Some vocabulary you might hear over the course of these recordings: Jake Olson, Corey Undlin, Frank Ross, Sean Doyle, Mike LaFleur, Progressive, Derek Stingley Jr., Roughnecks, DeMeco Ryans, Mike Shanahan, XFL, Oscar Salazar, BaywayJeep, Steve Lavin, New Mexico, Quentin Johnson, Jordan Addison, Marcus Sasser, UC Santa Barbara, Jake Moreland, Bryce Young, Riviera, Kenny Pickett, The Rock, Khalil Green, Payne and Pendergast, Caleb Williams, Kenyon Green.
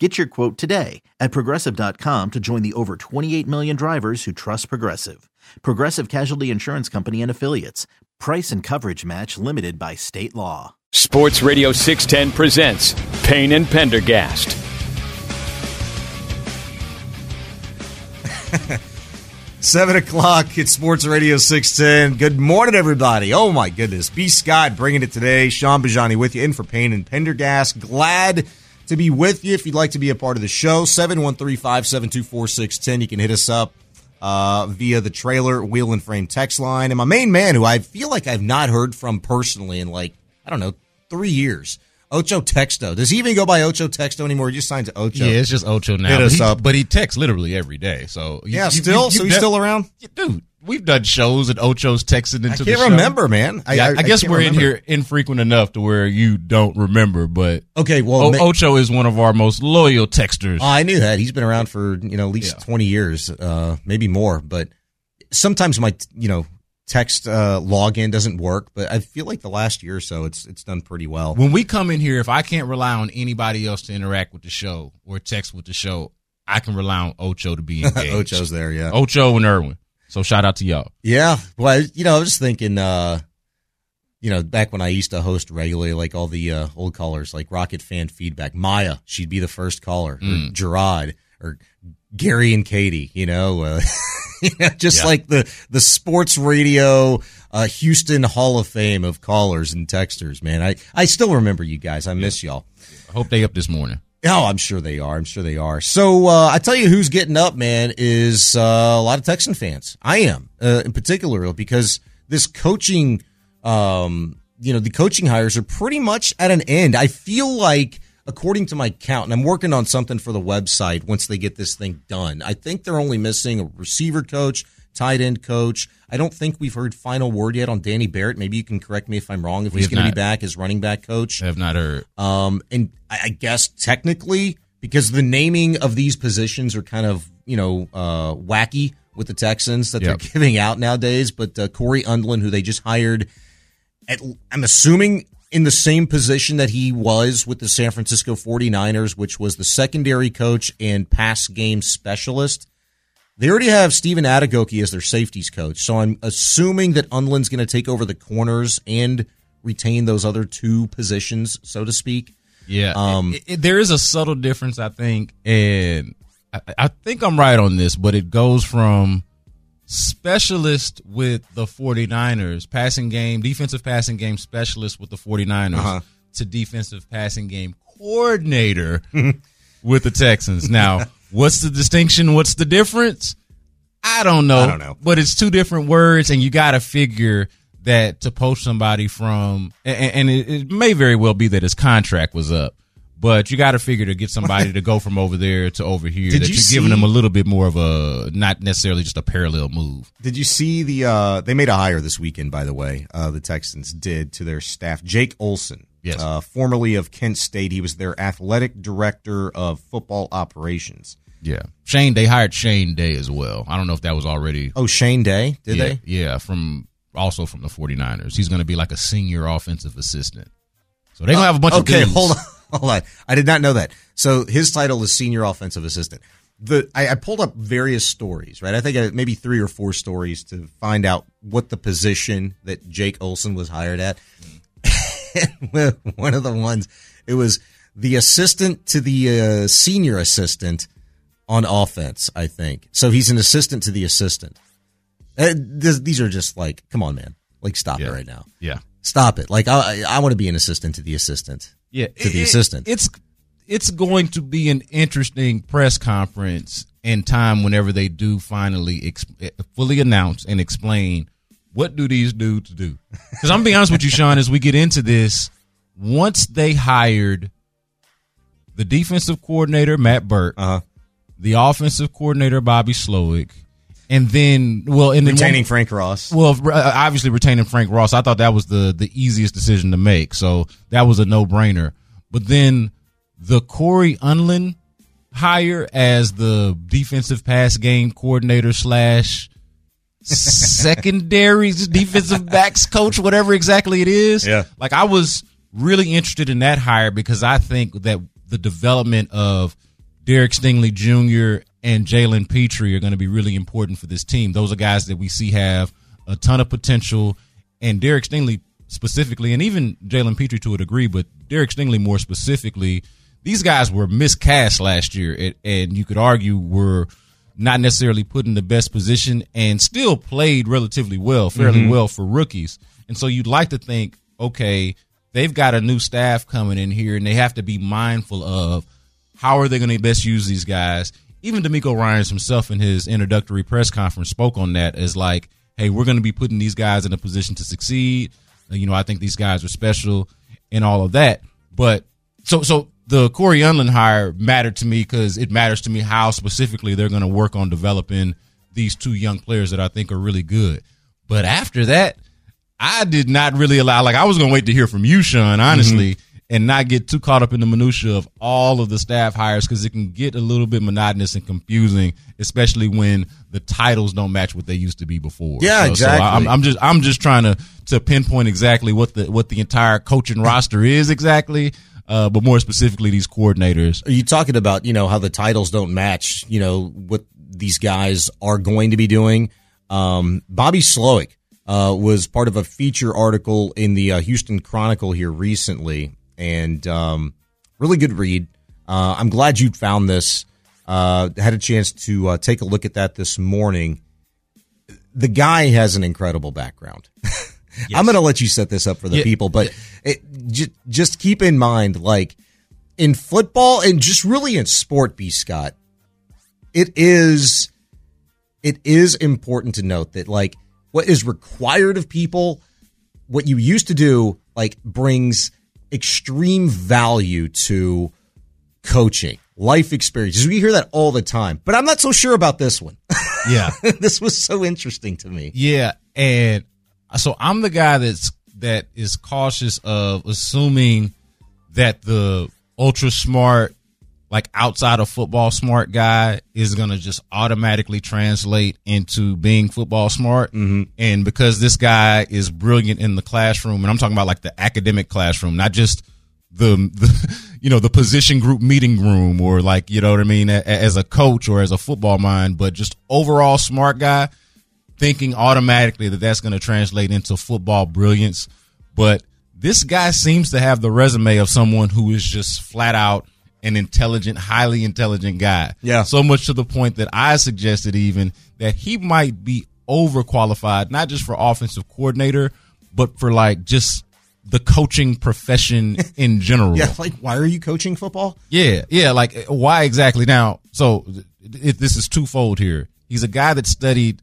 Get your quote today at Progressive.com to join the over 28 million drivers who trust Progressive. Progressive Casualty Insurance Company and Affiliates. Price and coverage match limited by state law. Sports Radio 610 presents Payne and Pendergast. Seven 7:00, it's Sports Radio 610. Good morning, everybody. Oh, my goodness. B Scott bringing it today. Sean Bajani with you in for Payne and Pendergast. Glad to be with you. If you'd like to be a part of the show, 713-572-4610. You can hit us up via the trailer wheel and frame text line. And my main man, who I feel like I've not heard from personally in, like, I don't know, 3 years, Ocho Texto. Does he even go by Ocho Texto anymore? He just signed to Ocho. Yeah, it's just Ocho now. Hit us up. But he texts literally every day. So he's still around? Dude, we've done shows and Ocho's texted into the show. I can't remember, man. I guess we're in here infrequent enough to where you don't remember, but okay, well, Ocho is one of our most loyal texters. I knew that. He's been around for, at least 20 years, maybe more, but sometimes my, text login doesn't work, but I feel like the last year or so it's done pretty well. When we come in here, if I can't rely on anybody else to interact with the show or text with the show, I can rely on Ocho to be engaged. Ocho's there, yeah. Ocho and Irwin. So shout out to y'all. Yeah. Well, I was just thinking, back when I used to host regularly, like all the old callers, like Rocket Fan Feedback, Maya, she'd be the first caller, or Gerard, or Gary and Katie, like the sports radio Houston Hall of Fame of callers and texters, man. I still remember you guys. I miss y'all. I hope they up this morning. Oh, I'm sure they are. So I tell you who's getting up, man, is a lot of Texan fans. I am, in particular, because this coaching, the coaching hires are pretty much at an end. I feel like, according to my count, and I'm working on something for the website once they get this thing done, I think they're only missing a receiver coach, tight end coach. I don't think we've heard final word yet on Danny Barrett. Maybe you can correct me if I'm wrong, if he's going to be back as running back coach. I have not heard. And I guess technically, because the naming of these positions are kind of, wacky with the Texans that they're giving out nowadays. But Corey Undlin, who they just hired, I'm assuming in the same position that he was with the San Francisco 49ers, which was the secondary coach and pass game specialist. They already have Steven Adegoke as their safeties coach, so I'm assuming that Unlin's going to take over the corners and retain those other two positions, so to speak. Yeah, there is a subtle difference, I think, and I think I'm right on this, but it goes from specialist with the 49ers, defensive passing game specialist with the 49ers, to defensive passing game coordinator with the Texans. Now, what's the distinction? What's the difference? I don't know. But it's two different words, and you got to figure that to poach somebody from – and it may very well be that his contract was up, but you got to figure to get somebody to go from over there to over here. Giving them a little bit more of a – not necessarily just a parallel move. Did you see the they made a hire this weekend, by the way, the Texans did, to their staff. Jake Olson. Yes. Formerly of Kent State, he was their athletic director of football operations. Yeah. They hired Shane Day as well. I don't know if that was already. Oh, Shane Day? Did they? Yeah, from also from the 49ers. He's going to be like a senior offensive assistant. So they're going to have a bunch of dudes. Hold on. I did not know that. So his title is senior offensive assistant. I pulled up various stories, right? I think maybe 3 or 4 stories to find out what the position that Jake Olson was hired at. One of the ones, it was the assistant to the senior assistant on offense, I think. So he's an assistant to the assistant. These are just like, come on, man. Like, stop it right now. Yeah. Stop it. Like, I want to be an assistant to the assistant. Yeah. To the assistant. It's going to be an interesting press conference and time whenever they do finally fully announce and explain what do these dudes do. Because I'm going to be honest with you, Sean, as we get into this, once they hired the defensive coordinator, Matt Burke, the offensive coordinator, Bobby Slowik, and then, retaining Frank Ross. Well, obviously retaining Frank Ross. I thought that was the easiest decision to make. So that was a no-brainer. But then the Corey Undlin hire as the defensive pass game coordinator / secondary defensive backs coach, whatever exactly it is. Yeah. Like, I was really interested in that hire because I think that the development of Derek Stingley Jr. and Jalen Petrie are going to be really important for this team. Those are guys that we see have a ton of potential, and Derek Stingley specifically, and even Jalen Petrie to a degree, but Derek Stingley more specifically. These guys were miscast last year, and you could argue were not necessarily put in the best position and still played relatively well, fairly well for rookies. And so you'd like to think, okay, they've got a new staff coming in here, and they have to be mindful of how are they going to best use these guys. Even DeMeco Ryans himself in his introductory press conference spoke on that as like, hey, we're going to be putting these guys in a position to succeed. You know, I think these guys are special and all of that. But so the Corey Undlin hire mattered to me because it matters to me how specifically they're going to work on developing these 2 young players that I think are really good. But after that, I did not really allow – like, I was going to wait to hear from you, Sean, honestly, and not get too caught up in the minutia of all of the staff hires because it can get a little bit monotonous and confusing, especially when the titles don't match what they used to be before. Yeah, exactly. So I'm just trying to pinpoint exactly what the entire coaching roster is exactly, but more specifically these coordinators. Are you talking about, you know, how the titles don't match, you know, what these guys are going to be doing? Bobby Slowik was part of a feature article in the Houston Chronicle here recently. And really good read. I'm glad you found this. Had a chance to take a look at that this morning. The guy has an incredible background. Yes. I'm going to let you set this up for the people, but just keep in mind, like, in football and just really in sport, B Scott, it is important to note that, like, what is required of people, what you used to do, like, brings extreme value to coaching, life experiences. We hear that all the time, but I'm not so sure about this one. Yeah. This was so interesting to me. Yeah. And so I'm the guy that is cautious of assuming that the ultra smart, like outside of football smart guy is going to just automatically translate into being football smart. Mm-hmm. And because this guy is brilliant in the classroom, and I'm talking about like the academic classroom, not just the you know, the position group meeting room or like, you know what I mean, as a coach or as a football mind, but just overall smart guy, thinking automatically that that's going to translate into football brilliance. But this guy seems to have the resume of someone who is just flat out an intelligent, highly intelligent guy. Yeah. So much to the point that I suggested even that he might be overqualified, not just for offensive coordinator, but for like just the coaching profession in general. Yeah. Like, why are you coaching football? Yeah. Yeah. Like, why exactly? Now, so this is twofold here. He's a guy that studied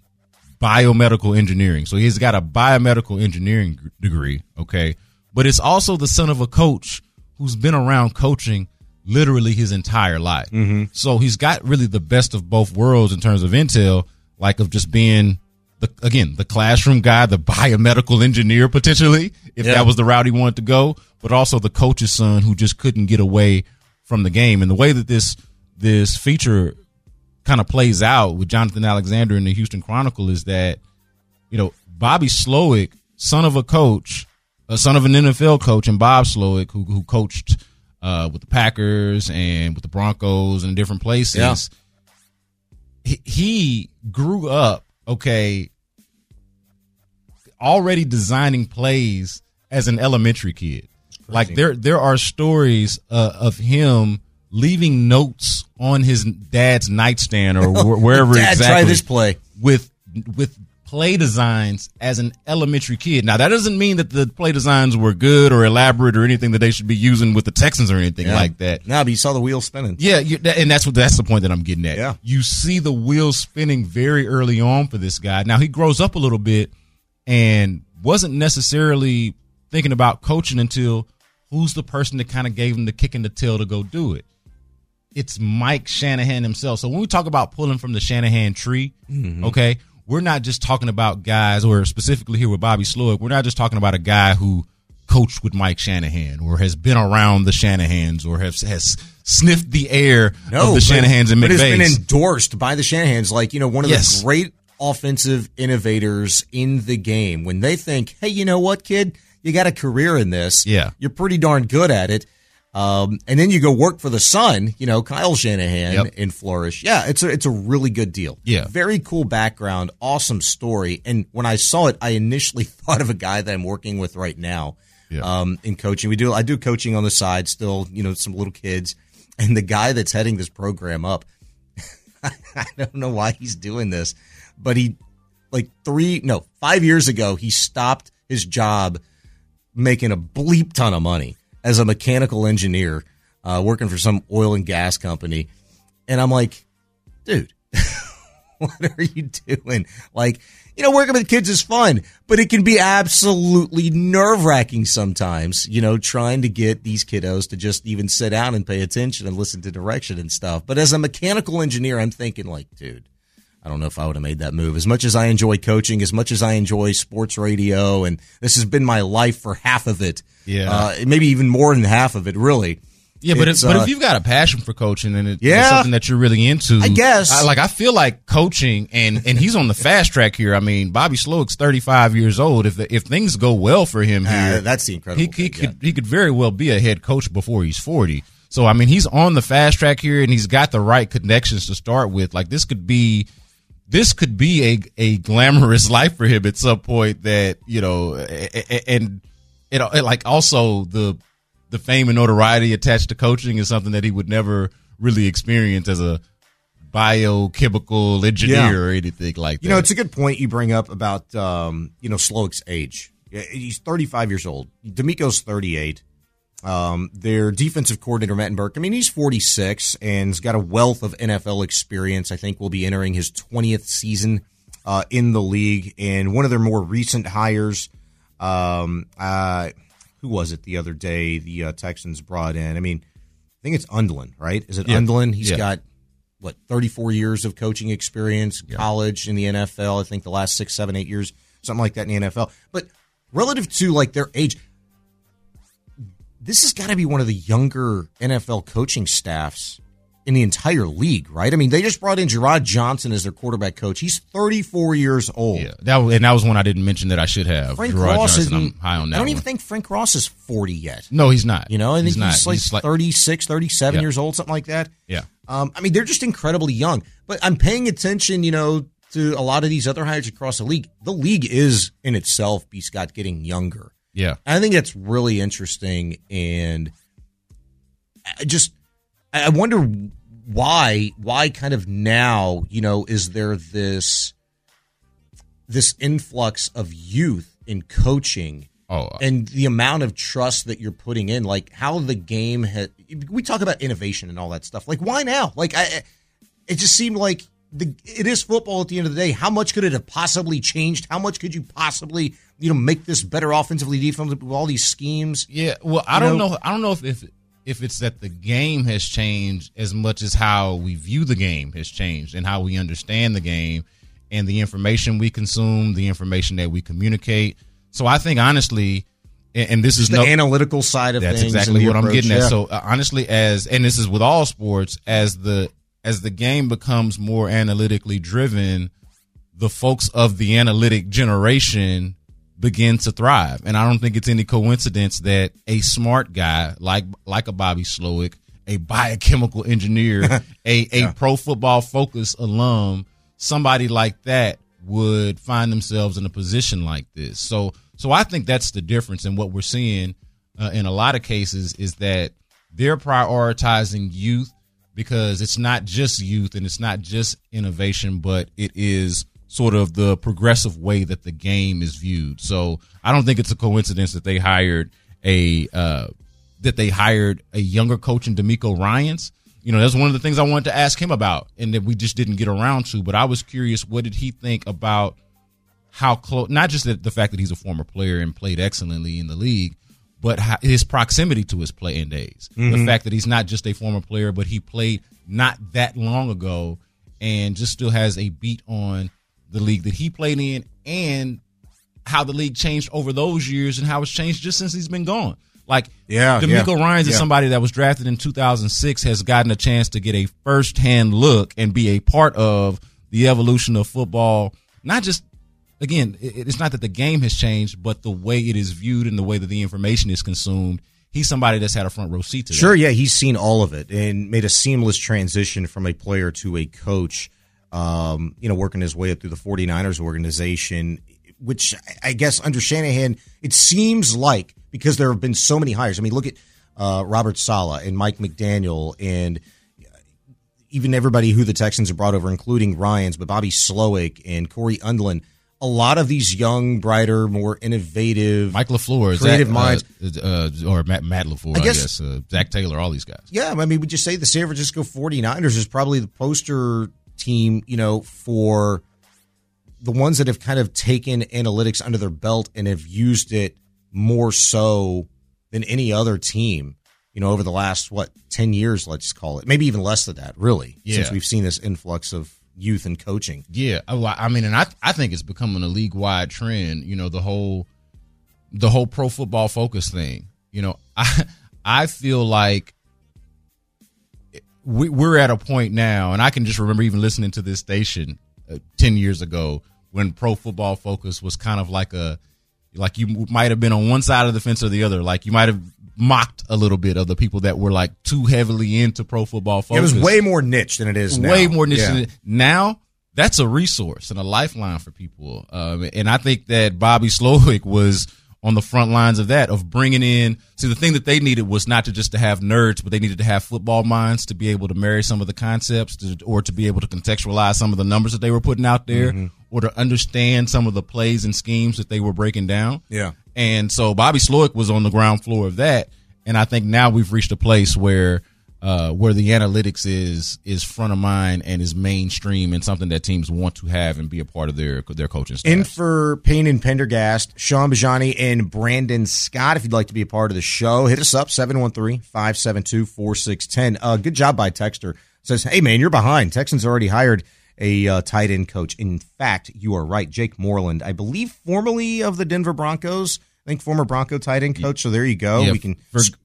biomedical engineering. So he's got a biomedical engineering degree. Okay. But it's also the son of a coach who's been around coaching literally his entire life. Mm-hmm. So he's got really the best of both worlds in terms of intel, like of just being, the classroom guy, the biomedical engineer potentially, if that was the route he wanted to go, but also the coach's son who just couldn't get away from the game. And the way that this feature kind of plays out with Jonathan Alexander in the Houston Chronicle is that, you know, Bobby Slowik, son of a coach, son of an NFL coach, and Bob Slowik, who coached with the Packers and with the Broncos and different places, he grew up, already designing plays as an elementary kid. Like there are stories of him leaving notes on his dad's nightstand or wherever Dad, exactly. Try this play with play designs as an elementary kid. Now that doesn't mean that the play designs were good or elaborate or anything that they should be using with the Texans or anything like that. No, but you saw the wheels spinning. Yeah, and that's the point that I'm getting at. Yeah. You see the wheels spinning very early on for this guy. Now he grows up a little bit and wasn't necessarily thinking about coaching until who's the person that kind of gave him the kick in the tail to go do it. It's Mike Shanahan himself. So when we talk about pulling from the Shanahan tree, we're not just talking about guys, or specifically here with Bobby Slowik, we're not just talking about a guy who coached with Mike Shanahan or has been around the Shanahans or has sniffed the air of the Shanahans and McVays. But has been endorsed by the Shanahans. Like, you know, one of the great offensive innovators in the game. When they think, hey, you know what, kid? You got a career in this. Yeah. You're pretty darn good at it. And then you go work for the son, you know, Kyle Shanahan and flourish. Yeah, it's a really good deal. Yeah. Very cool background, awesome story. And when I saw it, I initially thought of a guy that I'm working with right now in coaching. I do coaching on the side still, you know, some little kids. And the guy that's heading this program up, I don't know why he's doing this, but he 5 years ago, he stopped his job making a bleep ton of money as a mechanical engineer working for some oil and gas company. And I'm like, dude, what are you doing? Like, you know, working with kids is fun, but it can be absolutely nerve-wracking sometimes, you know, trying to get these kiddos to just even sit down and pay attention and listen to direction and stuff. But as a mechanical engineer, I'm thinking like, dude, I don't know if I would have made that move. As much as I enjoy coaching, as much as I enjoy sports radio, and this has been my life for half of it, maybe even more than half of it, really. Yeah, but if you've got a passion for coaching and it's something that you're really into, I guess. I feel like coaching, and he's on the fast track here. I mean, Bobby Slowik's 35 years old. If things go well for him here, that's the incredible thing, he could very well be a head coach before he's 40. So I mean, he's on the fast track here, and he's got the right connections to start with. Like this could be a glamorous life for him at some point that, you know, and it like also the fame and notoriety attached to coaching is something that he would never really experience as a biochemical engineer or anything like that. You know, it's a good point you bring up about, you know, Slowik's age. He's 35 years old. DeMeco's 38. Their defensive coordinator, Mettenberg, I mean, he's 46 and has got a wealth of NFL experience. I think will be entering his 20th season in the league. And one of their more recent hires, who was it the other day the Texans brought in? I mean, I think it's Undlin, right? Is it Undlin? He's got, 34 years of coaching experience, college in the NFL, I think the last 6, 7, 8 years, something like that in the NFL. But relative to, like, their age – this has got to be one of the younger NFL coaching staffs in the entire league, right? I mean, they just brought in Jerrod Johnson as their quarterback coach. He's 34 years old. Yeah, that was one I didn't mention that I should have. Frank Ross Johnson, I'm high on that. I don't even think Frank Ross is 40 yet. No, he's not. You know, I think he's 36, 37 years old, something like that. Yeah. I mean, they're just incredibly young. But I'm paying attention, you know, to a lot of these other hires across the league. The league is in itself, B. Scott, getting younger. Yeah, I think that's really interesting, and I wonder why kind of now, you know, is there this influx of youth in coaching and the amount of trust that you're putting in, like how the game we talk about innovation and all that stuff. Like, why now? Like, it just seemed like it is football at the end of the day. How much could it have possibly changed? How much could you possibly, you know, make this better offensively, defensively with all these schemes? Yeah, well, I don't know. I don't know if it's that the game has changed as much as how we view the game has changed and how we understand the game and the information we consume, the information that we communicate. So I think honestly, and this is the analytical side of things. That's exactly what I'm getting at. So honestly, and this is with all sports, as the game becomes more analytically driven, the folks of the analytic generation begin to thrive. And I don't think it's any coincidence that a smart guy like a Bobby Slowik, a biochemical engineer, a Pro Football Focus alum, somebody like that would find themselves in a position like this. So I think that's the difference. And what we're seeing in a lot of cases is that they're prioritizing youth because it's not just youth and it's not just innovation, but it is sort of the progressive way that the game is viewed. So I don't think it's a coincidence that they hired a younger coach in DeMeco Ryans. You know, that's one of the things I wanted to ask him about and that we just didn't get around to. But I was curious, what did he think about how close, not just the fact that he's a former player and played excellently in the league, but his proximity to his playing days. Mm-hmm. The fact that he's not just a former player, but he played not that long ago and just still has a beat on the league that he played in and how the league changed over those years and how it's changed just since he's been gone. Like, DeMeco Ryans is somebody that was drafted in 2006, has gotten a chance to get a firsthand look and be a part of the evolution of football. Not just, again, it's not that the game has changed, but the way it is viewed and the way that the information is consumed. He's somebody that's had a front row seat to that. Sure, yeah, he's seen all of it and made a seamless transition from a player to a coach, working his way up through the 49ers organization, which I guess under Shanahan, it seems like, because there have been so many hires. I mean, look at Robert Saleh and Mike McDaniel and even everybody who the Texans have brought over, including Ryans, but Bobby Slowik and Corey Undlin. A lot of these young, brighter, more innovative, Mike LaFleur, creative minds. Or Matt LaFleur, I guess. Zach Taylor, all these guys. Yeah, I mean, would you say the San Francisco 49ers is probably the poster team, for the ones that have kind of taken analytics under their belt and have used it more so than any other team, over the last, 10 years, let's call it. Maybe even less than that, really, since we've seen this influx of youth and coaching. Yeah, I mean, and I think it's becoming a league-wide trend, the whole Pro Football Focus thing. I feel like we're at a point now, and I can just remember even listening to this station 10 years ago when Pro Football Focus was kind of like a, like you might have been on one side of the fence or the other. Like you might have mocked a little bit of the people that were like too heavily into Pro Football Focus. It was way more niche than it is now. Way more niche than it is. Now that's a resource and a lifeline for people. And I think that Bobby Slowik was on the front lines of that, of bringing in. See, the thing that they needed was not to have nerds, but they needed to have football minds to be able to marry some of the concepts or to be able to contextualize some of the numbers that they were putting out there. Mm-hmm. Or to understand some of the plays and schemes that they were breaking down. Yeah. And so Bobby Slowik was on the ground floor of that. And I think now we've reached a place where the analytics is front of mind and is mainstream and something that teams want to have and be a part of their coaching staff. In for Payne and Pendergast, Sean Bajani and Brandon Scott. If you'd like to be a part of the show, hit us up, 713-572-4610. Good job by Texter. Says, hey, man, you're behind. Texans already hired a tight end coach. In fact, you are right. Jake Moreland, I believe, formerly of the Denver Broncos. I think former Bronco tight end coach. So there you go. Yeah, we can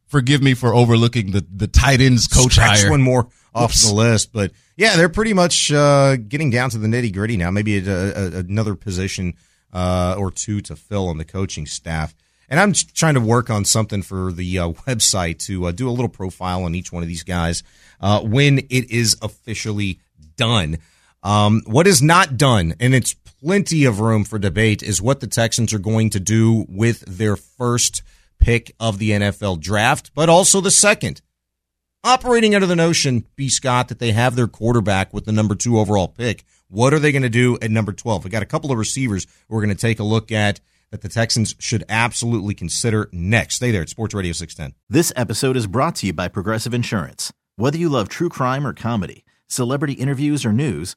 forgive me for overlooking the tight ends coach hire. One more off the list, but yeah, they're pretty much getting down to the nitty gritty now. Maybe another position or two to fill on the coaching staff. And I'm trying to work on something for the website to do a little profile on each one of these guys when it is officially done. What is not done, and it's plenty of room for debate, is what the Texans are going to do with their first pick of the NFL draft, but also the second. Operating under the notion, B Scott, that they have their quarterback with the number 2 overall pick. What are they going to do at number 12? We got a couple of receivers we're going to take a look at that the Texans should absolutely consider next. Stay there at Sports Radio 610. This episode is brought to you by Progressive Insurance. Whether you love true crime or comedy, celebrity interviews or news,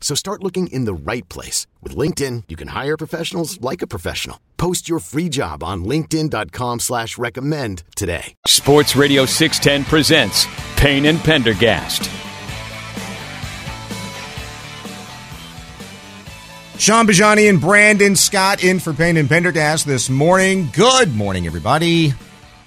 So start looking in the right place. With LinkedIn, you can hire professionals like a professional. Post your free job on linkedin.com/recommend today. Sports Radio 610 presents Payne and Pendergast. Sean Bajani and Brandon Scott in for Payne and Pendergast this morning. Good morning, everybody.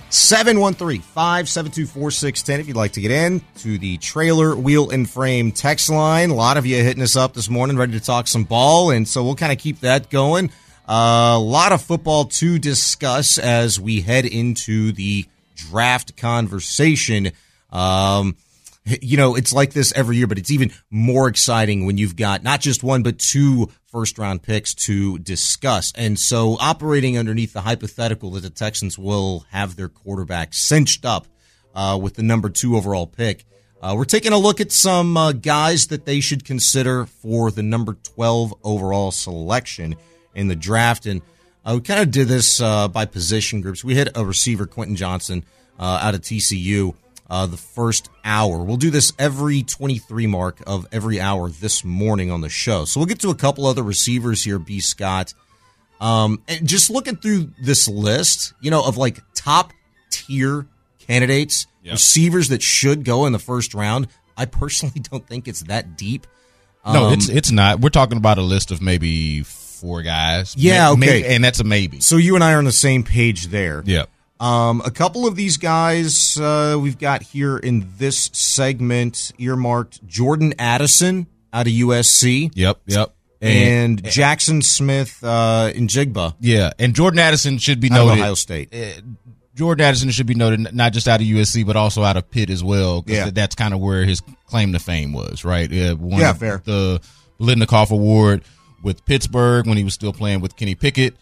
713-572-4610 if you'd like to get in to the Trailer Wheel and Frame text line. A lot of you hitting us up this morning, ready to talk some ball, and so we'll kind of keep that going. A lot of football to discuss as we head into the draft conversation. You know, it's like this every year, but it's even more exciting when you've got not just one, but two first-round picks to discuss. And so operating underneath the hypothetical that the Texans will have their quarterback cinched up with the number 2 overall pick, we're taking a look at some guys that they should consider for the number 12 overall selection in the draft. And we kind of did this by position groups. We hit a receiver, Quentin Johnson, out of TCU. The first hour. We'll do this every 23 mark of every hour this morning on the show. So we'll get to a couple other receivers here, B Scott. And just looking through this list, you know, of like top tier candidates, receivers that should go in the first round, I personally don't think it's that deep. No, it's not. We're talking about a list of maybe 4 guys. Yeah, okay. And that's a maybe. So you and I are on the same page there. Yeah. A couple of these guys we've got here in this segment earmarked: Jordan Addison out of USC. Yep. And Jaxon Smith-Njigba. Yeah, and Jordan Addison should be noted. Out of Ohio State. Jordan Addison should be noted not just out of USC, but also out of Pitt as well, because that's kind of where his claim to fame was, right? Fair. The Litnikoff Award with Pittsburgh when he was still playing with Kenny Pickett,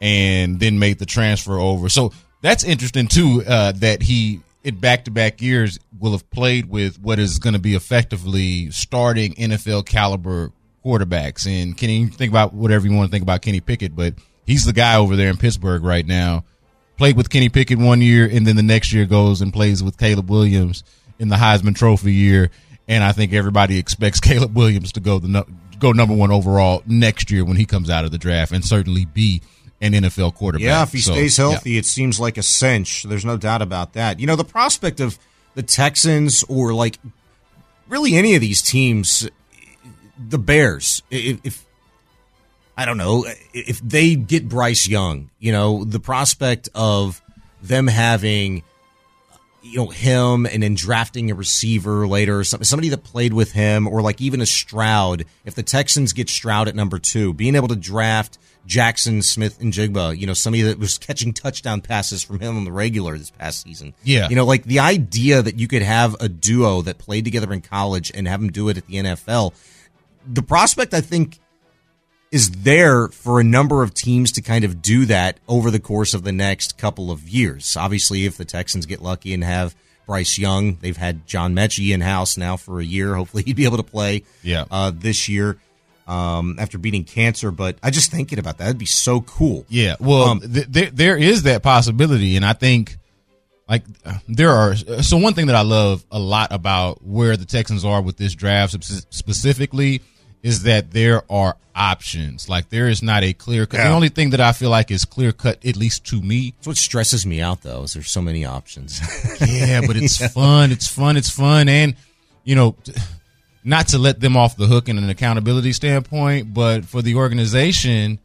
and then made the transfer over. So that's interesting, too, that he, in back-to-back years, will have played with what is going to be effectively starting NFL-caliber quarterbacks. And can you think about whatever you want to think about Kenny Pickett, but he's the guy over there in Pittsburgh right now. Played with Kenny Pickett one year, and then the next year goes and plays with Caleb Williams in the Heisman Trophy year. And I think everybody expects Caleb Williams to go number 1 overall next year when he comes out of the draft, and certainly be an NFL quarterback. Yeah, if he stays healthy, it seems like a cinch. There's no doubt about that. You know, the prospect of the Texans or, like, really any of these teams, the Bears, if they get Bryce Young, you know, the prospect of them having, you know, him and then drafting a receiver later, or somebody that played with him, or like even a Stroud. If the Texans get Stroud at number 2, being able to draft Jaxon Smith-Njigba, you know, somebody that was catching touchdown passes from him on the regular this past season. Yeah. You know, like the idea that you could have a duo that played together in college and have them do it at the NFL, the prospect, I think, is there for a number of teams to kind of do that over the course of the next couple of years. Obviously, if the Texans get lucky and have Bryce Young, they've had John Mechie in-house now for a year. Hopefully he'd be able to play this year after beating cancer. But I just thinking about that, that'd be so cool. Yeah, well, there is that possibility, and I think so one thing that I love a lot about where the Texans are with this draft specifically is that there are options. Like, there is not a clear-cut. Yeah. The only thing that I feel like is clear-cut, at least to me. That's what stresses me out, though, is there's so many options. Yeah, but it's fun. It's fun. And, you know, not to let them off the hook in an accountability standpoint, but for the organization,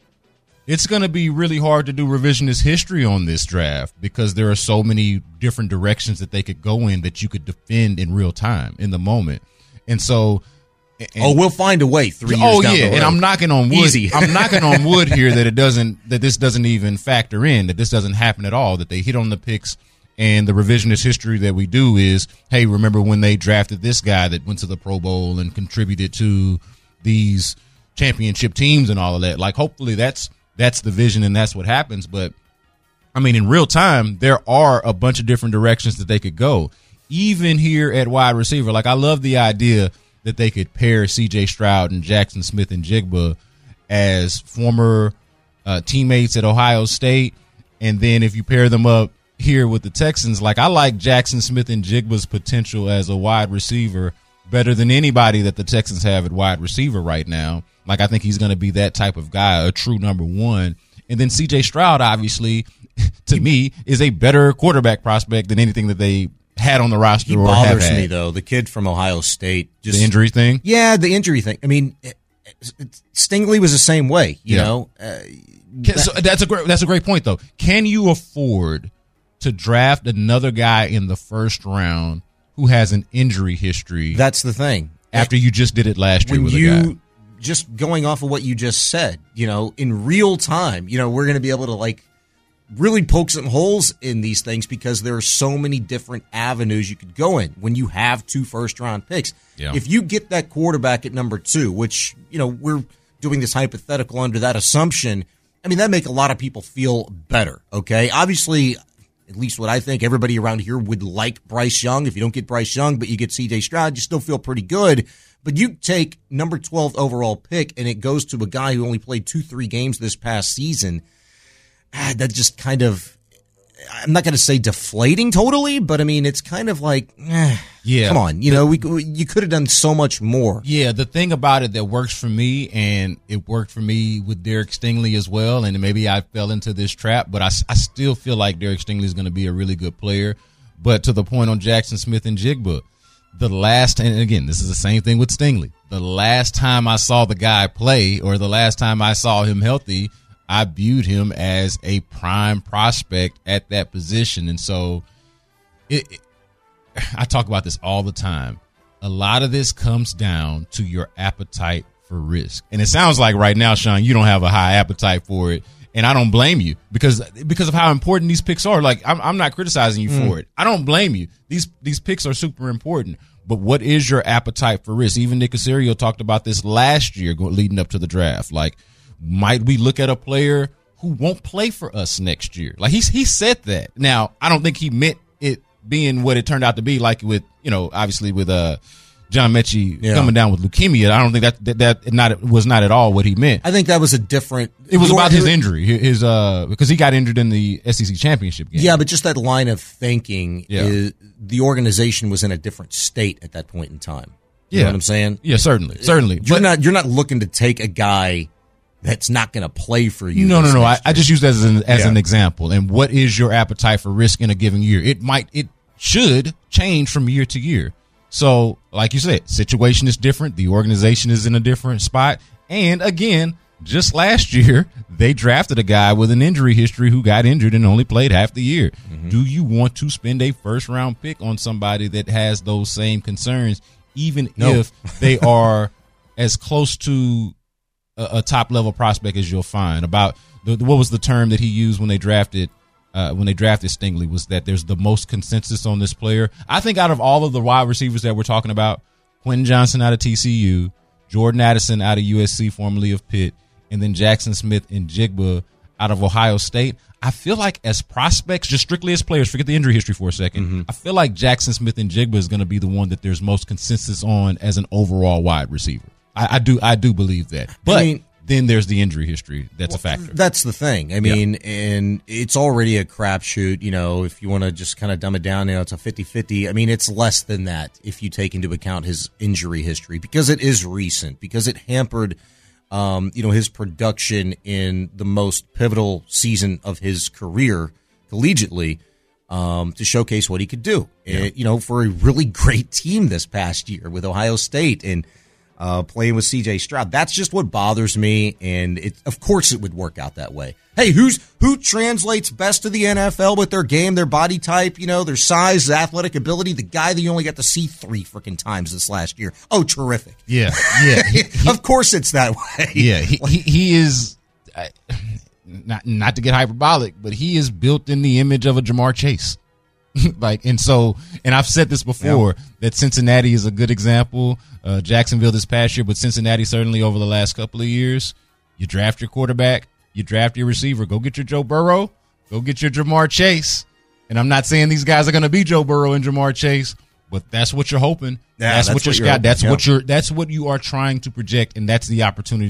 it's going to be really hard to do revisionist history on this draft because there are so many different directions that they could go in that you could defend in real time, in the moment. And so We'll find a way 3 years down the road. And I'm knocking on wood. Easy. I'm knocking on wood here that this doesn't even factor in, that this doesn't happen at all, that they hit on the picks. And the revisionist history that we do is, hey, remember when they drafted this guy that went to the Pro Bowl and contributed to these championship teams and all of that. Like, hopefully that's the vision and that's what happens. But, I mean, in real time, there are a bunch of different directions that they could go. Even here at wide receiver, like, I love the idea that they could pair C.J. Stroud and Jaxon Smith-Njigba as former teammates at Ohio State. And then if you pair them up here with the Texans, like, I like Jaxon Smith-Njigba's potential as a wide receiver better than anybody that the Texans have at wide receiver right now. Like, I think he's going to be that type of guy, a true number one. And then C.J. Stroud, obviously, to me, is a better quarterback prospect than anything that they had on the roster or have had. He bothers me, though. The kid from Ohio State. Just, the injury thing? Yeah, the injury thing. I mean, Stingley was the same way, you know. That's a great point, though. Can you afford to draft another guy in the first round who has an injury history? That's the thing. After you just did it last year with a guy. Just going off of what you just said, you know, in real time, you know, we're going to be able to, like, really poke some holes in these things because there are so many different avenues you could go in when you have 2 first-round picks. Yeah. If you get that quarterback at number 2, which, you know, we're doing this hypothetical under that assumption, I mean, that make a lot of people feel better, okay? Obviously, at least what I think, everybody around here would like Bryce Young. If you don't get Bryce Young, but you get C.J. Stroud, you still feel pretty good. But you take number 12 overall pick, and it goes to a guy who only played 2-3 games this past season. That just kind of, I'm not going to say deflating totally, but I mean, it's kind of like, come on, you could have done so much more. Yeah, the thing about it that works for me, and it worked for me with Derek Stingley as well, and maybe I fell into this trap, but I still feel like Derek Stingley is going to be a really good player. But to the point on Jaxon Smith-Njigba, this is the same thing with Stingley. The last time I saw the guy play, or the last time I saw him healthy, I viewed him as a prime prospect at that position. And so I talk about this all the time. A lot of this comes down to your appetite for risk. And it sounds like right now, Sean, you don't have a high appetite for it. And I don't blame you because of how important these picks are. Like, I'm not criticizing you for it. I don't blame you. These picks are super important. But what is your appetite for risk? Even Nick Caserio talked about this last year leading up to the draft. Like, might we look at a player who won't play for us next year? Like, he said that. Now, I don't think he meant it being what it turned out to be, like with, you know, obviously with John Mechie coming down with leukemia. I don't think that was not at all what he meant. I think that was a different. It was about his injury, because he got injured in the SEC championship game. Yeah, but just that line of thinking, is the organization was in a different state at that point in time. You know what I'm saying? Yeah, certainly. You're not looking to take a guy that's not going to play for you. No. I just use that as an example. And what is your appetite for risk in a given year? It should change from year to year. So, like you said, situation is different. The organization is in a different spot. And again, just last year, they drafted a guy with an injury history who got injured and only played half the year. Mm-hmm. Do you want to spend a first-round pick on somebody that has those same concerns, even if they are as close to a top-level prospect as you'll find? About what was the term that he used when they drafted Stingley, was that there's the most consensus on this player. I think out of all of the wide receivers that we're talking about, Quentin Johnson out of TCU, Jordan Addison out of USC, formerly of Pitt, and then Jaxon Smith-Njigba out of Ohio State, I feel like as prospects, just strictly as players, forget the injury history for a second, I feel like Jaxon Smith-Njigba is going to be the one that there's most consensus on as an overall wide receiver. I do believe that. But then there's the injury history. That's a factor. That's the thing. I mean, and it's already a crapshoot. You know, if you want to just kind of dumb it down, you know, it's a 50-50. I mean, it's less than that if you take into account his injury history, because it is recent, because it hampered, his production in the most pivotal season of his career collegiately, to showcase what he could do, for a really great team this past year with Ohio State. And playing with C.J. Stroud. That's just what bothers me, and of course it would work out that way. Hey, who translates best to the NFL with their game, their body type, you know, their size, athletic ability? The guy that you only got to see 3 freaking times this last year. Oh, terrific. Yeah. He, of course it's that way. Yeah, he is, not to get hyperbolic, but he is built in the image of a Jamar Chase. And I've said this before, that Cincinnati is a good example. Jacksonville this past year, but Cincinnati certainly over the last couple of years. You draft your quarterback, you draft your receiver, go get your Joe Burrow, go get your Jamar Chase. And I'm not saying these guys are going to be Joe Burrow and Jamar Chase, but that's what you're hoping. Yeah, that's what you are trying to project, and that's the opportunity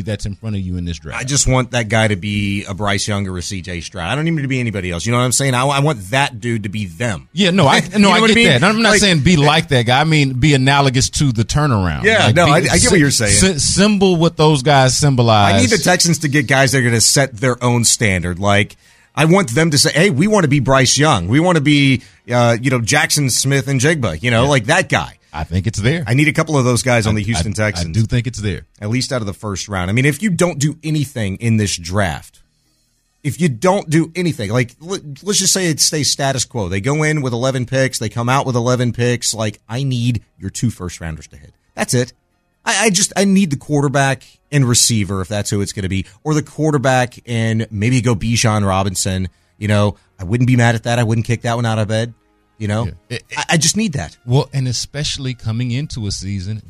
that's in front of you in this draft. I just want that guy to be a Bryce Young or a C.J. Stroud. I don't need him to be anybody else. You know what I'm saying? I want that dude to be them. Yeah, no, I get that. I'm not saying be like that guy. I mean be analogous to the turnaround. Yeah, I get what you're saying. Symbol what those guys symbolize. I need the Texans to get guys that are going to set their own standard. Like, I want them to say, hey, we want to be Bryce Young. We want to be, Jaxon Smith-Njigba, like that guy. I think it's there. I need a couple of those guys on the Houston Texans. I do think it's there. At least out of the first round. I mean, if you don't do anything in this draft, like let's just say it stays status quo. They go in with 11 picks. They come out with 11 picks. Like, I need your 2 first-rounders to hit. That's it. I need the quarterback and receiver, if that's who it's going to be, or the quarterback and maybe go Bijan Robinson. I wouldn't be mad at that. I wouldn't kick that one out of bed. I just need that. Well, and especially coming into a season,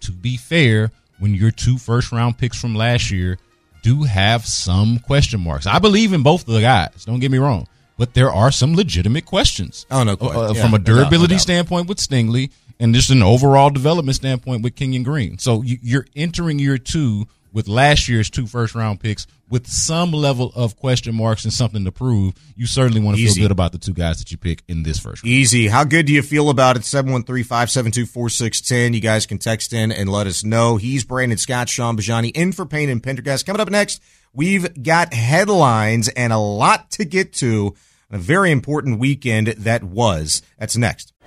to be fair, when your 2 first-round picks from last year do have some question marks. I believe in both of the guys. Don't get me wrong. But there are some legitimate questions. Oh, no question. From a durability standpoint with Stingley, and just an overall development standpoint with Kenyon Green. So you're entering year 2 with last year's 2 first-round picks with some level of question marks and something to prove. You certainly want to feel good about the 2 guys that you pick in this first round. Easy. How good do you feel about it? 713-572-4610. You guys can text in and let us know. He's Brandon Scott, Sean Bajani, in for Payne and Pendergast. Coming up next, we've got headlines and a lot to get to. A very important weekend that was. That's next.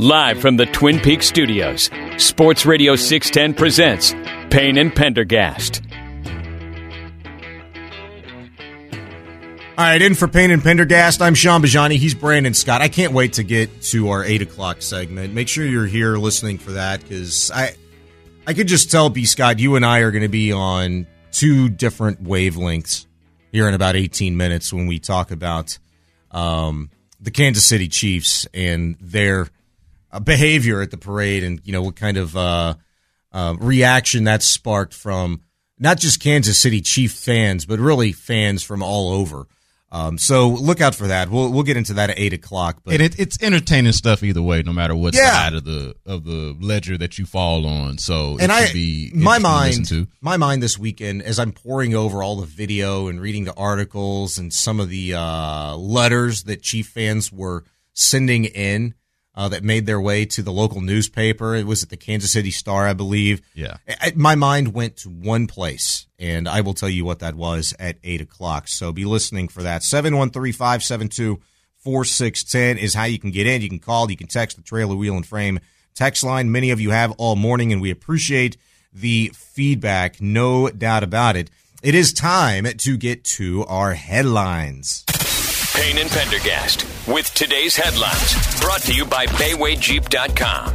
Live from the Twin Peaks studios, Sports Radio 610 presents Payne and Pendergast. All right, in for Payne and Pendergast, I'm Sean Bajani. He's Brandon Scott. I can't wait to get to our 8 o'clock segment. Make sure you're here listening for that, because I could just tell, B Scott, you and I are going to be on 2 different wavelengths here in about 18 minutes when we talk about the Kansas City Chiefs and their behavior at the parade, and what kind of reaction that sparked from not just Kansas City Chief fans, but really fans from all over. So look out for that. We'll get into that at 8 o'clock. But it's entertaining stuff either way, no matter what side of the ledger that you fall on. So and my mind this weekend, as I'm poring over all the video and reading the articles and some of the letters that Chief fans were sending in. that made their way to the local newspaper. It was at the Kansas City Star, I believe. Yeah. My mind went to one place, and I will tell you what that was at 8 o'clock. So be listening for that. 713-572-4610 is how you can get in. You can call. You can text the Trailer Wheel and Frame text line. Many of you have all morning, and we appreciate the feedback. No doubt about it. It is time to get to our headlines. Payne and Pendergast with today's headlines, brought to you by BaywayJeep.com. All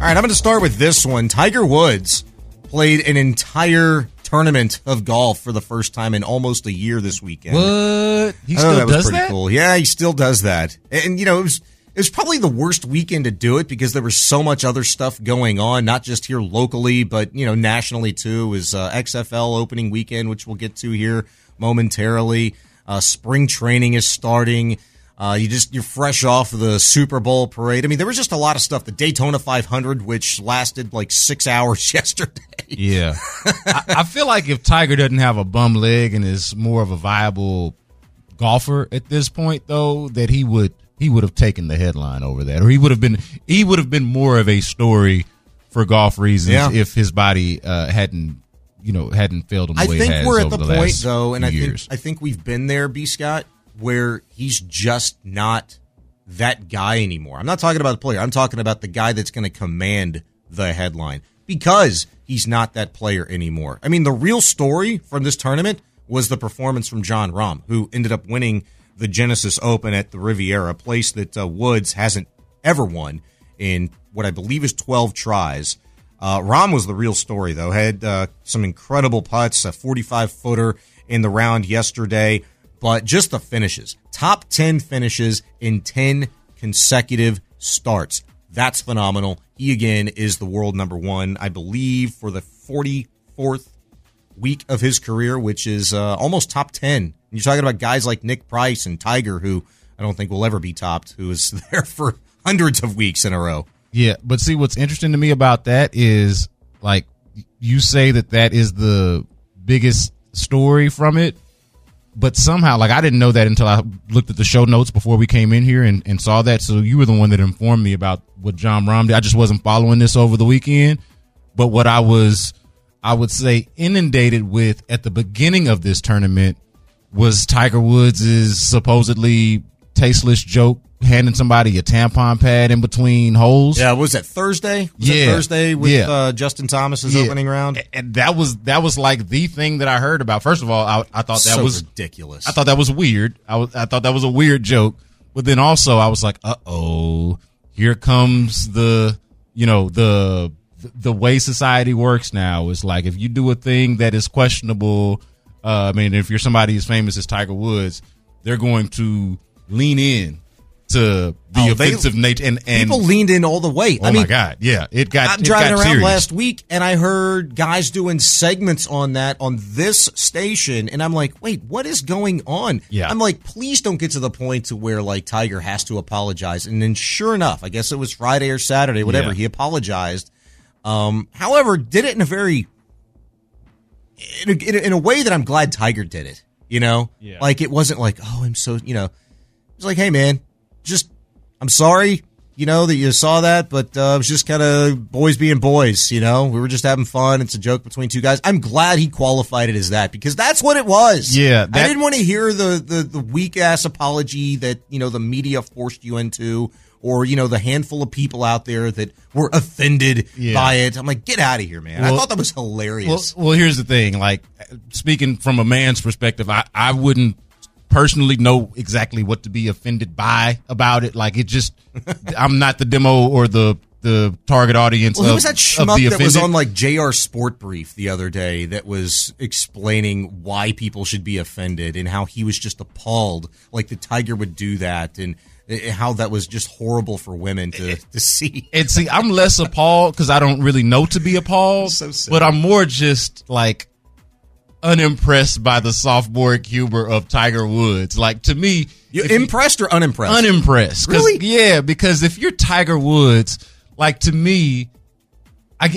right, I'm going to start with this one. Tiger Woods played an entire tournament of golf for the first time in almost a year this weekend. What? He still that was does pretty that? Cool. Yeah, he still does that. And, you know, it was probably the worst weekend to do it because there was so much other stuff going on, not just here locally, but, you know, nationally too. It was XFL opening weekend, which we'll get to here momentarily. Spring training is starting. You're fresh off the Super Bowl parade. I mean, there was just a lot of stuff. The Daytona 500, which lasted like 6 hours yesterday. Yeah. I feel like if Tiger doesn't have a bum leg and is more of a viable golfer at this point, though, that he would have taken the headline over that, or he would have been more of a story for golf reasons if his body hadn't failed him. I think we're at the point though, and I think we've been there, B Scott, where he's just not that guy anymore. I'm not talking about the player. I'm talking about the guy that's going to command the headline because he's not that player anymore. I mean, the real story from this tournament was the performance from Jon Rahm, who ended up winning the Genesis Open at the Riviera, a place that Woods hasn't ever won in what I believe is 12 tries. Rahm was the real story, though. Had some incredible putts, a 45-footer in the round yesterday, but just the finishes. Top 10 finishes in 10 consecutive starts. That's phenomenal. He, again, is the world number one, I believe, for the 44th week of his career, which is almost top 10. You're talking about guys like Nick Price and Tiger, who I don't think will ever be topped, who is there for hundreds of weeks in a row. Yeah, but see, what's interesting to me about that is, like, you say that is the biggest story from it, but somehow, like, I didn't know that until I looked at the show notes before we came in here and saw that, so you were the one that informed me about what Jon Rahm did. I just wasn't following this over the weekend, but what I would say inundated with at the beginning of this tournament was Tiger Woods' supposedly tasteless joke handing somebody a tampon pad in between holes. Yeah, was that Thursday? Was it Thursday with Justin Thomas's opening round? And that was like the thing that I heard about. First of all, I thought that was ridiculous. I thought that was weird. I thought that was a weird joke. But then also I was like, uh-oh, here comes the way society works now. Is like, if you do a thing that is questionable, I mean, if you're somebody as famous as Tiger Woods, they're going to lean in to the offensive nature. And people leaned in all the way. Oh, I mean, my God. Yeah, it got serious. I'm driving around last week, and I heard guys doing segments on that on this station, and I'm like, wait, what is going on? Yeah. I'm like, please don't get to the point to where, like, Tiger has to apologize. And then sure enough, I guess it was Friday or Saturday, whatever, he apologized. However, did it in a very... In a way that I'm glad Tiger did it, you know? Yeah. Like, it wasn't like, oh, I'm so, you know. It was like, hey, man, just, I'm sorry, you know, that you saw that, but it was just kind of boys being boys, you know? We were just having fun. It's a joke between two guys. I'm glad he qualified it as that, because that's what it was. Yeah. I didn't want to hear the weak-ass apology that, you know, the media forced you into, or, you know, the handful of people out there that were offended by it. I'm like, get out of here, man. Well, I thought that was hilarious. Well, here's the thing. Like, speaking from a man's perspective, I wouldn't personally know exactly what to be offended by about it. Like, it just, I'm not the demo or the target audience. Well, who was that schmuck that was on, like, JR Sport Brief the other day that was explaining why people should be offended and how he was just appalled, like, the Tiger would do that, and how that was just horrible for women to see. And see, I'm less appalled because I don't really know to be appalled, so but I'm more just, like, unimpressed by the sophomoric humor of Tiger Woods. Like, to me... You're impressed or unimpressed? Unimpressed. Really? Yeah, because if you're Tiger Woods... Like, to me,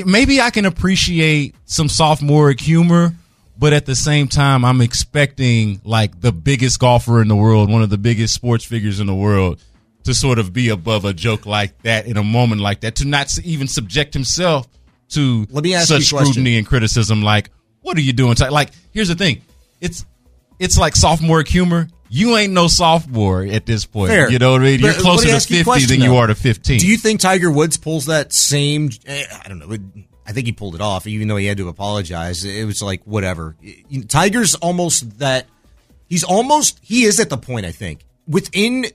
maybe I can appreciate some sophomoric humor, but at the same time, I'm expecting, like, the biggest golfer in the world, one of the biggest sports figures in the world, to sort of be above a joke like that in a moment like that, to not even subject himself to such scrutiny and criticism. Like, what are you doing? Like, here's the thing. It's like sophomoric humor. You ain't no sophomore at this point. Fair. You know what I mean? You're closer to 50 than you are to 15. Do you think Tiger Woods pulls that same – I don't know. I think he pulled it off, even though he had to apologize. It was like, whatever. Tiger's almost that – he is at the point, I think, within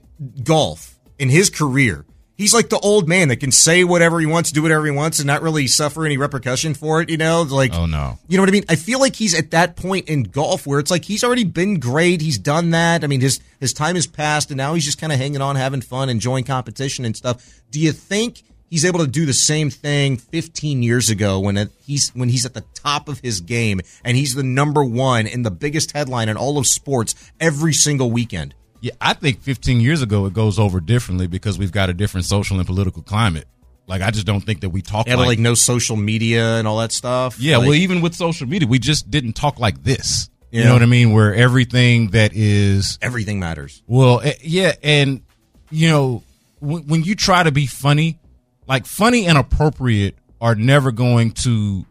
golf in his career. He's like the old man that can say whatever he wants, do whatever he wants, and not really suffer any repercussion for it, you know? Like, oh, no. You know what I mean? I feel like he's at that point in golf where it's like he's already been great. He's done that. I mean, his time has passed, and now he's just kind of hanging on, having fun, enjoying competition and stuff. Do you think he's able to do the same thing 15 years ago when he's at the top of his game and he's the number one and the biggest headline in all of sports every single weekend? Yeah, I think 15 years ago it goes over differently because we've got a different social and political climate. Like, I just don't think that we talk like... Yeah, but like no social media and all that stuff? Yeah, like, well, even with social media, we just didn't talk like this. Yeah. You know what I mean? Where everything that is... Everything matters. Well, yeah, and, you know, when you try to be funny, like, funny and appropriate are never going to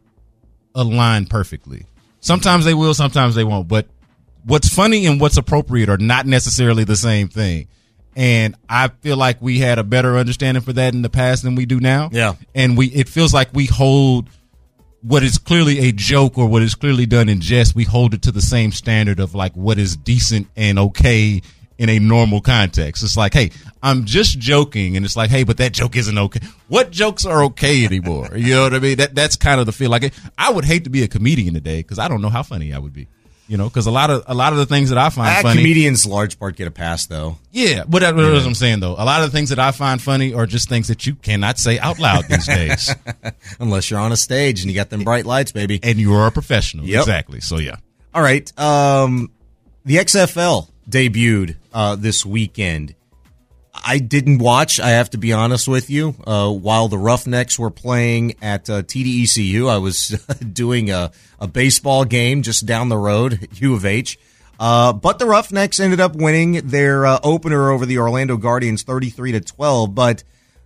align perfectly. Sometimes they will, sometimes they won't, but... What's funny and what's appropriate are not necessarily the same thing. And I feel like we had a better understanding for that in the past than we do now. Yeah. And it feels like we hold what is clearly a joke or what is clearly done in jest, we hold it to the same standard of like what is decent and okay in a normal context. It's like, hey, I'm just joking. And it's like, hey, but that joke isn't okay. What jokes are okay anymore? You know what I mean? That's kind of the feel. Like, I would hate to be a comedian today because I don't know how funny I would be. You know, because a lot of the things that I find funny, comedians large part get a pass though. Yeah, but that's what I'm saying though. A lot of the things that I find funny are just things that you cannot say out loud these days, unless you're on a stage and you got them bright lights, baby, and you are a professional. Yep. Exactly. So yeah. All right. The XFL debuted this weekend. I didn't watch. I have to be honest with you. While the Roughnecks were playing at TDECU, I was doing a baseball game just down the road at U of H. But the Roughnecks ended up winning their opener over the Orlando Guardians 33-12. But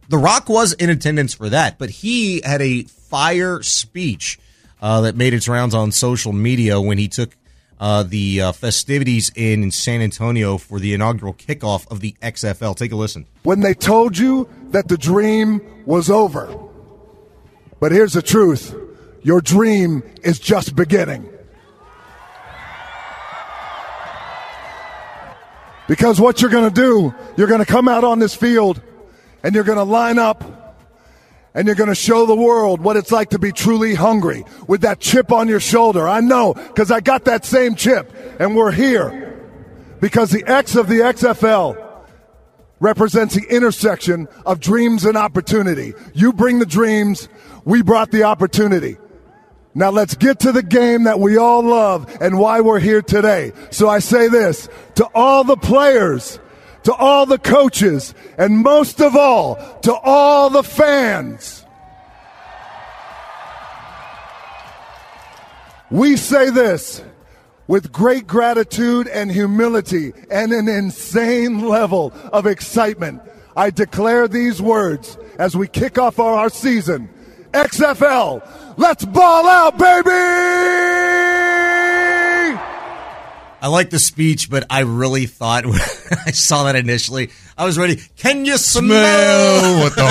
The Rock was in attendance for that. But he had a fire speech that made its rounds on social media when he took the festivities in San Antonio for the inaugural kickoff of the XFL. Take a listen. When they told you that the dream was over, but here's the truth, your dream is just beginning. Because what you're going to do, you're going to come out on this field and you're going to line up and you're going to show the world what it's like to be truly hungry with that chip on your shoulder. I know, because I got that same chip. And we're here because the X of the XFL represents the intersection of dreams and opportunity. You bring the dreams. We brought the opportunity. Now let's get to the game that we all love and why we're here today. So I say this to all the players, to all the coaches, and most of all, to all the fans. We say this with great gratitude and humility and an insane level of excitement. I declare these words as we kick off our season. XFL, let's ball out, baby! I like the speech, but I really thought when I saw that initially, I was ready. Can you smell what The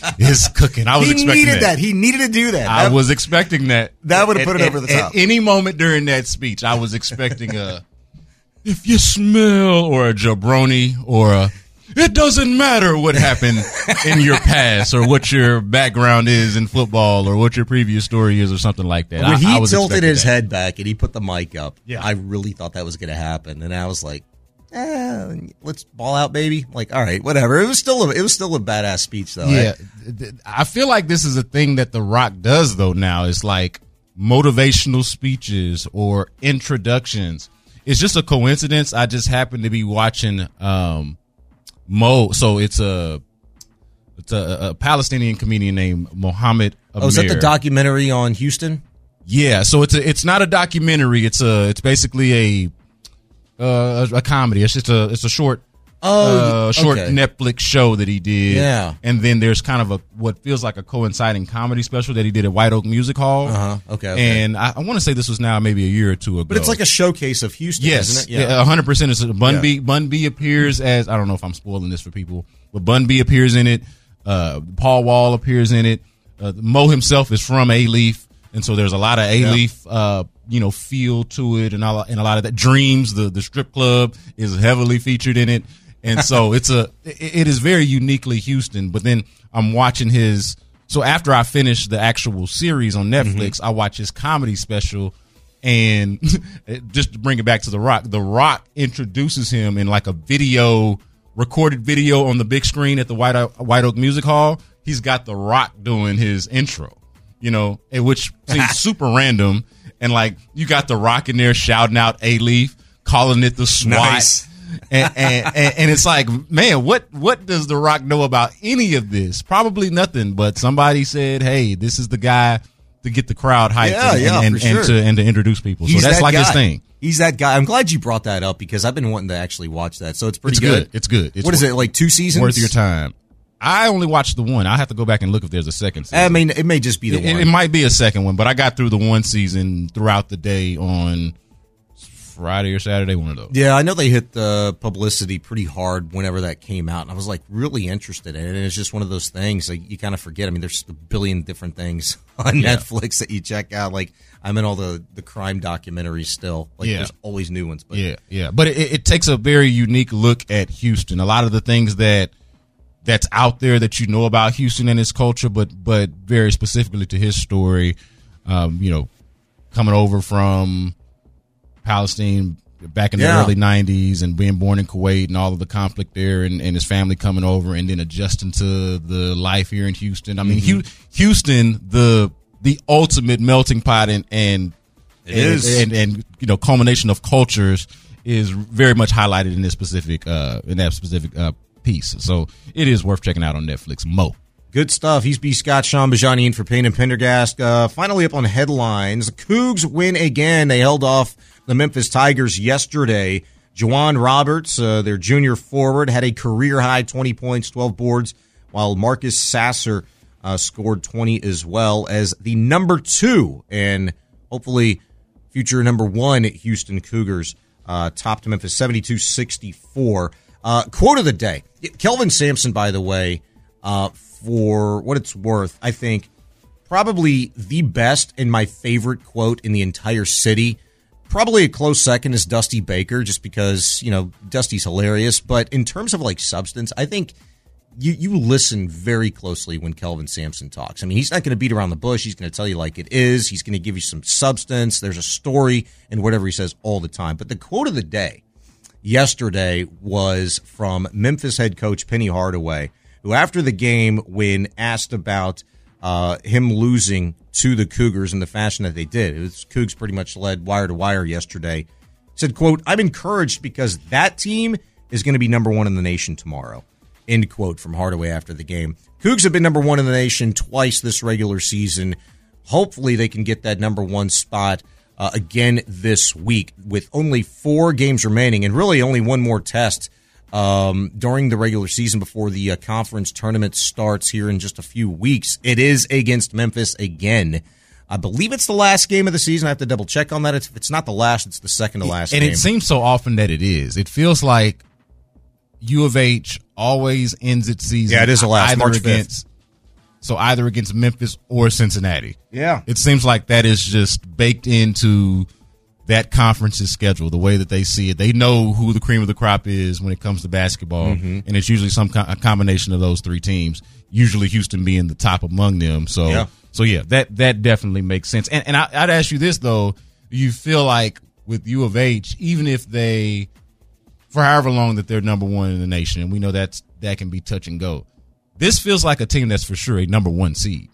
Rock is cooking? I was expecting that. He needed that. He needed to do that. I was expecting that. That would have put it over the top. At any moment during that speech, I was expecting a, if you smell, or a jabroni, or a, it doesn't matter what happened in your past or what your background is in football or what your previous story is or something like that. When he tilted his head back and he put the mic up, yeah. I really thought that was going to happen. And I was like, let's ball out, baby. Like, all right, whatever. It was still a badass speech, though. Yeah. Right? I feel like this is a thing that The Rock does, though, now. It's like motivational speeches or introductions. It's just a coincidence. I just happened to be watching Mo, so it's a Palestinian comedian named Mohammed Amer. Oh, is that the documentary on Houston? Yeah, so it's not a documentary. It's basically a comedy. It's just a short short Netflix show that he did. Yeah. And then there's kind of a what feels like a coinciding comedy special that he did at White Oak Music Hall. And I want to say this was now maybe a year or two ago. But it's like a showcase of Houston, isn't it? Yeah, 100%. It's Bun B. Bun B appears as, I don't know if I'm spoiling this for people, but Bun B appears in it. Paul Wall appears in it. Mo himself is from A-Leaf. And so there's a lot of A-Leaf, feel to it, and a lot of that. Dreams, the strip club, is heavily featured in it, and so it is very uniquely Houston. But then I'm watching his. So after I finish the actual series on Netflix, I watch his comedy special, and just to bring it back to The Rock. The Rock introduces him in like a recorded video on the big screen at the White Oak Music Hall. He's got The Rock doing his intro. Which seems super random. And, you got The Rock in there shouting out A-Leaf, calling it the SWAT. Nice. And it's like, man, what does The Rock know about any of this? Probably nothing. But somebody said, hey, this is the guy to get the crowd hyped and to introduce people. He's so that's his thing. He's that guy. I'm glad you brought that up because I've been wanting to actually watch that. So it's pretty good. It's good. It's is it, 2 seasons? Worth your time. I only watched the one. I have to go back and look if there's a second season. I mean, it may just be the one. It might be a second one, but I got through the one season throughout the day on Friday or Saturday, one of those. Yeah, I know they hit the publicity pretty hard whenever that came out, and I was, really interested in it, and it's just one of those things you kind of forget. I mean, there's a billion different things on Netflix that you check out. I'm in all the crime documentaries still. There's always new ones. But But it takes a very unique look at Houston. A lot of the things that's out there that you know about Houston and its culture, but very specifically to his story, coming over from Palestine back in the early 90s and being born in Kuwait and all of the conflict there and his family coming over and then adjusting to the life here in Houston. I mean, Houston, the ultimate melting pot and culmination of cultures is very much highlighted in this specific piece. So it is worth checking out on Netflix. Mo. Good stuff. He's B Scott, Sean Bajani in for Payne and Pendergast. Finally up on headlines, Cougs win again. They held off the Memphis Tigers yesterday. Juwan Roberts, their junior forward, had a career-high 20 points, 12 boards, while Marcus Sasser scored 20 as well as the number 2 and hopefully future number 1 at Houston Cougars topped Memphis 72-64. Quote of the day. Kelvin Sampson, by the way, for what it's worth, I think probably the best and my favorite quote in the entire city. Probably a close second is Dusty Baker, just because, Dusty's hilarious. But in terms of, substance, I think you listen very closely when Kelvin Sampson talks. I mean, he's not going to beat around the bush. He's going to tell you like it is. He's going to give you some substance. There's a story and whatever he says all the time. But the quote of the day yesterday was from Memphis head coach Penny Hardaway, who after the game, when asked about him losing to the Cougars in the fashion that they did, it was Cougs pretty much led wire to wire yesterday, said, quote, "I'm encouraged because that team is going to be number one in the nation tomorrow," end quote from Hardaway after the game. Cougs have been number one in the nation twice this regular season. Hopefully they can get that number one spot again this week with only 4 games remaining and really only one more test during the regular season before the conference tournament starts here in just a few weeks. It is against Memphis again. I believe it's the last game of the season. I have to double check on that. If it's not the last, it's the second to last game. And it seems so often that it is. It feels like U of H always ends its season. Yeah, it is the last March 5th. So either against Memphis or Cincinnati. Yeah. It seems like that is just baked into that conference's schedule, the way that they see it. They know who the cream of the crop is when it comes to basketball, and it's usually a combination of those 3 teams, usually Houston being the top among them. So, that definitely makes sense. And I'd ask you this, though. You feel like with U of H, even if they, for however long that they're number one in the nation, and we know that can be touch and go, this feels like a team that's for sure a number one seed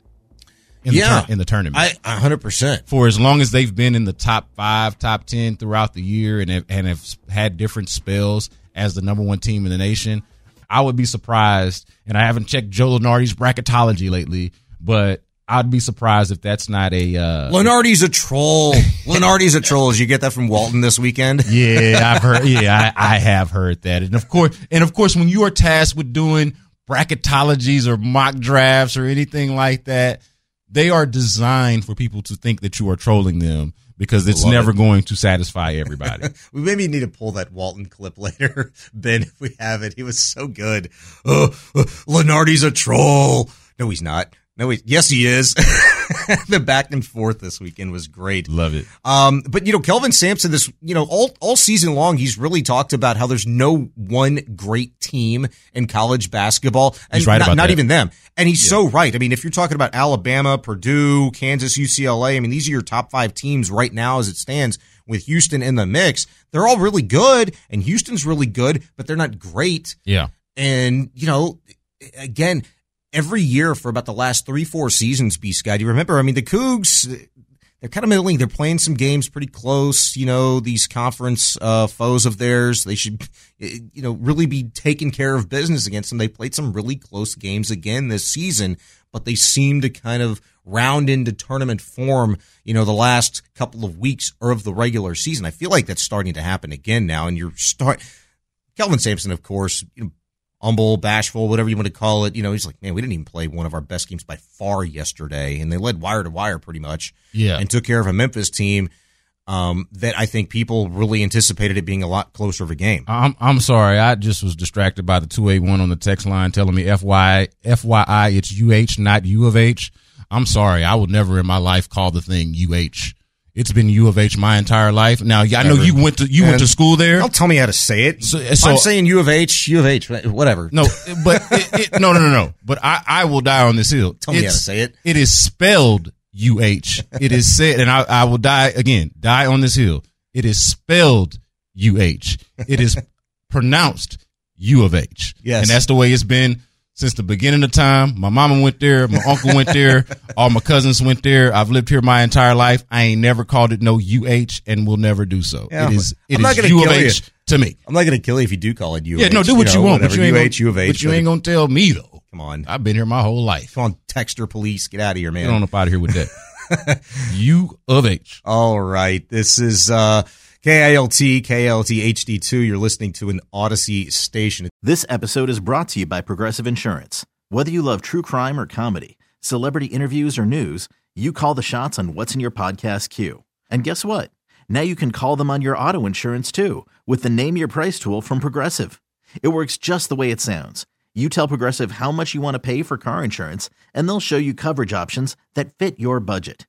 in the tournament. 100%. For as long as they've been in the top 5, top 10 throughout the year and have had different spells as the number one team in the nation, I would be surprised, and I haven't checked Joe Lunardi's bracketology lately, but I'd be surprised if that's not a... Lunardi's a troll. Lunardi's a troll. Did you get that from Walton this weekend? Yeah, I've heard. Yeah, I have heard that. And of course, when you are tasked with doing bracketologies or mock drafts or anything like that, they are designed for people to think that you are trolling them because it's never going to satisfy everybody. We maybe need to pull that Walton clip later, Ben, if we have it. He was so good. Lunardi's a troll. No, he's not. No, yes, he is. The back and forth this weekend was great. Love it. But, Kelvin Sampson, this, all season long, he's really talked about how there's no one great team in college basketball. And he's right about not even them. And he's so right. I mean, if you're talking about Alabama, Purdue, Kansas, UCLA, I mean, these are your top five teams right now as it stands with Houston in the mix. They're all really good, and Houston's really good, but they're not great. Yeah. And, again, every year for about the last 3-4 seasons, B Scott, do you remember? I mean, the Cougs, they're kind of middling. They're playing some games pretty close. These conference foes of theirs, they should, really be taking care of business against them. They played some really close games again this season, but they seem to kind of round into tournament form, the last couple of weeks of the regular season. I feel like that's starting to happen again now. And Kelvin Sampson, of course, humble, bashful, whatever you want to call it. He's like, man, we didn't even play one of our best games by far yesterday. And they led wire to wire pretty much. Yeah. And took care of a Memphis team that I think people really anticipated it being a lot closer of a game. I'm sorry. I just was distracted by the 281 on the text line telling me, FYI, it's UH, not U of H. I'm sorry. I would never in my life call the thing UH. It's been U of H my entire life. Now, I know you went to school there. Don't tell me how to say it. So I'm saying U of H, whatever. No, but no. But I will die on this hill. Tell me how to say it. It is spelled UH. It is said, and I will die on this hill. It is spelled UH. It is pronounced U of H. Yes, and that's the way it's been since the beginning of time. My mama went there. My uncle went there. All my cousins went there. I've lived here my entire life. I ain't never called it no UH and will never do so. Yeah, it is U of H to me. I'm not going to kill you if you do call it UH. Yeah, no, do what you want. But you ain't going to tell me, though. Come on. I've been here my whole life. Come on, texter police. Get out of here, man. Get on up out of here with that. U of H. All right. This is KILT, HD2. You're listening to an Odyssey station. This episode is brought to you by Progressive Insurance. Whether you love true crime or comedy, celebrity interviews or news, you call the shots on what's in your podcast queue. And guess what? Now you can call them on your auto insurance too with the Name Your Price tool from Progressive. It works just the way it sounds. You tell Progressive how much you want to pay for car insurance, and they'll show you coverage options that fit your budget.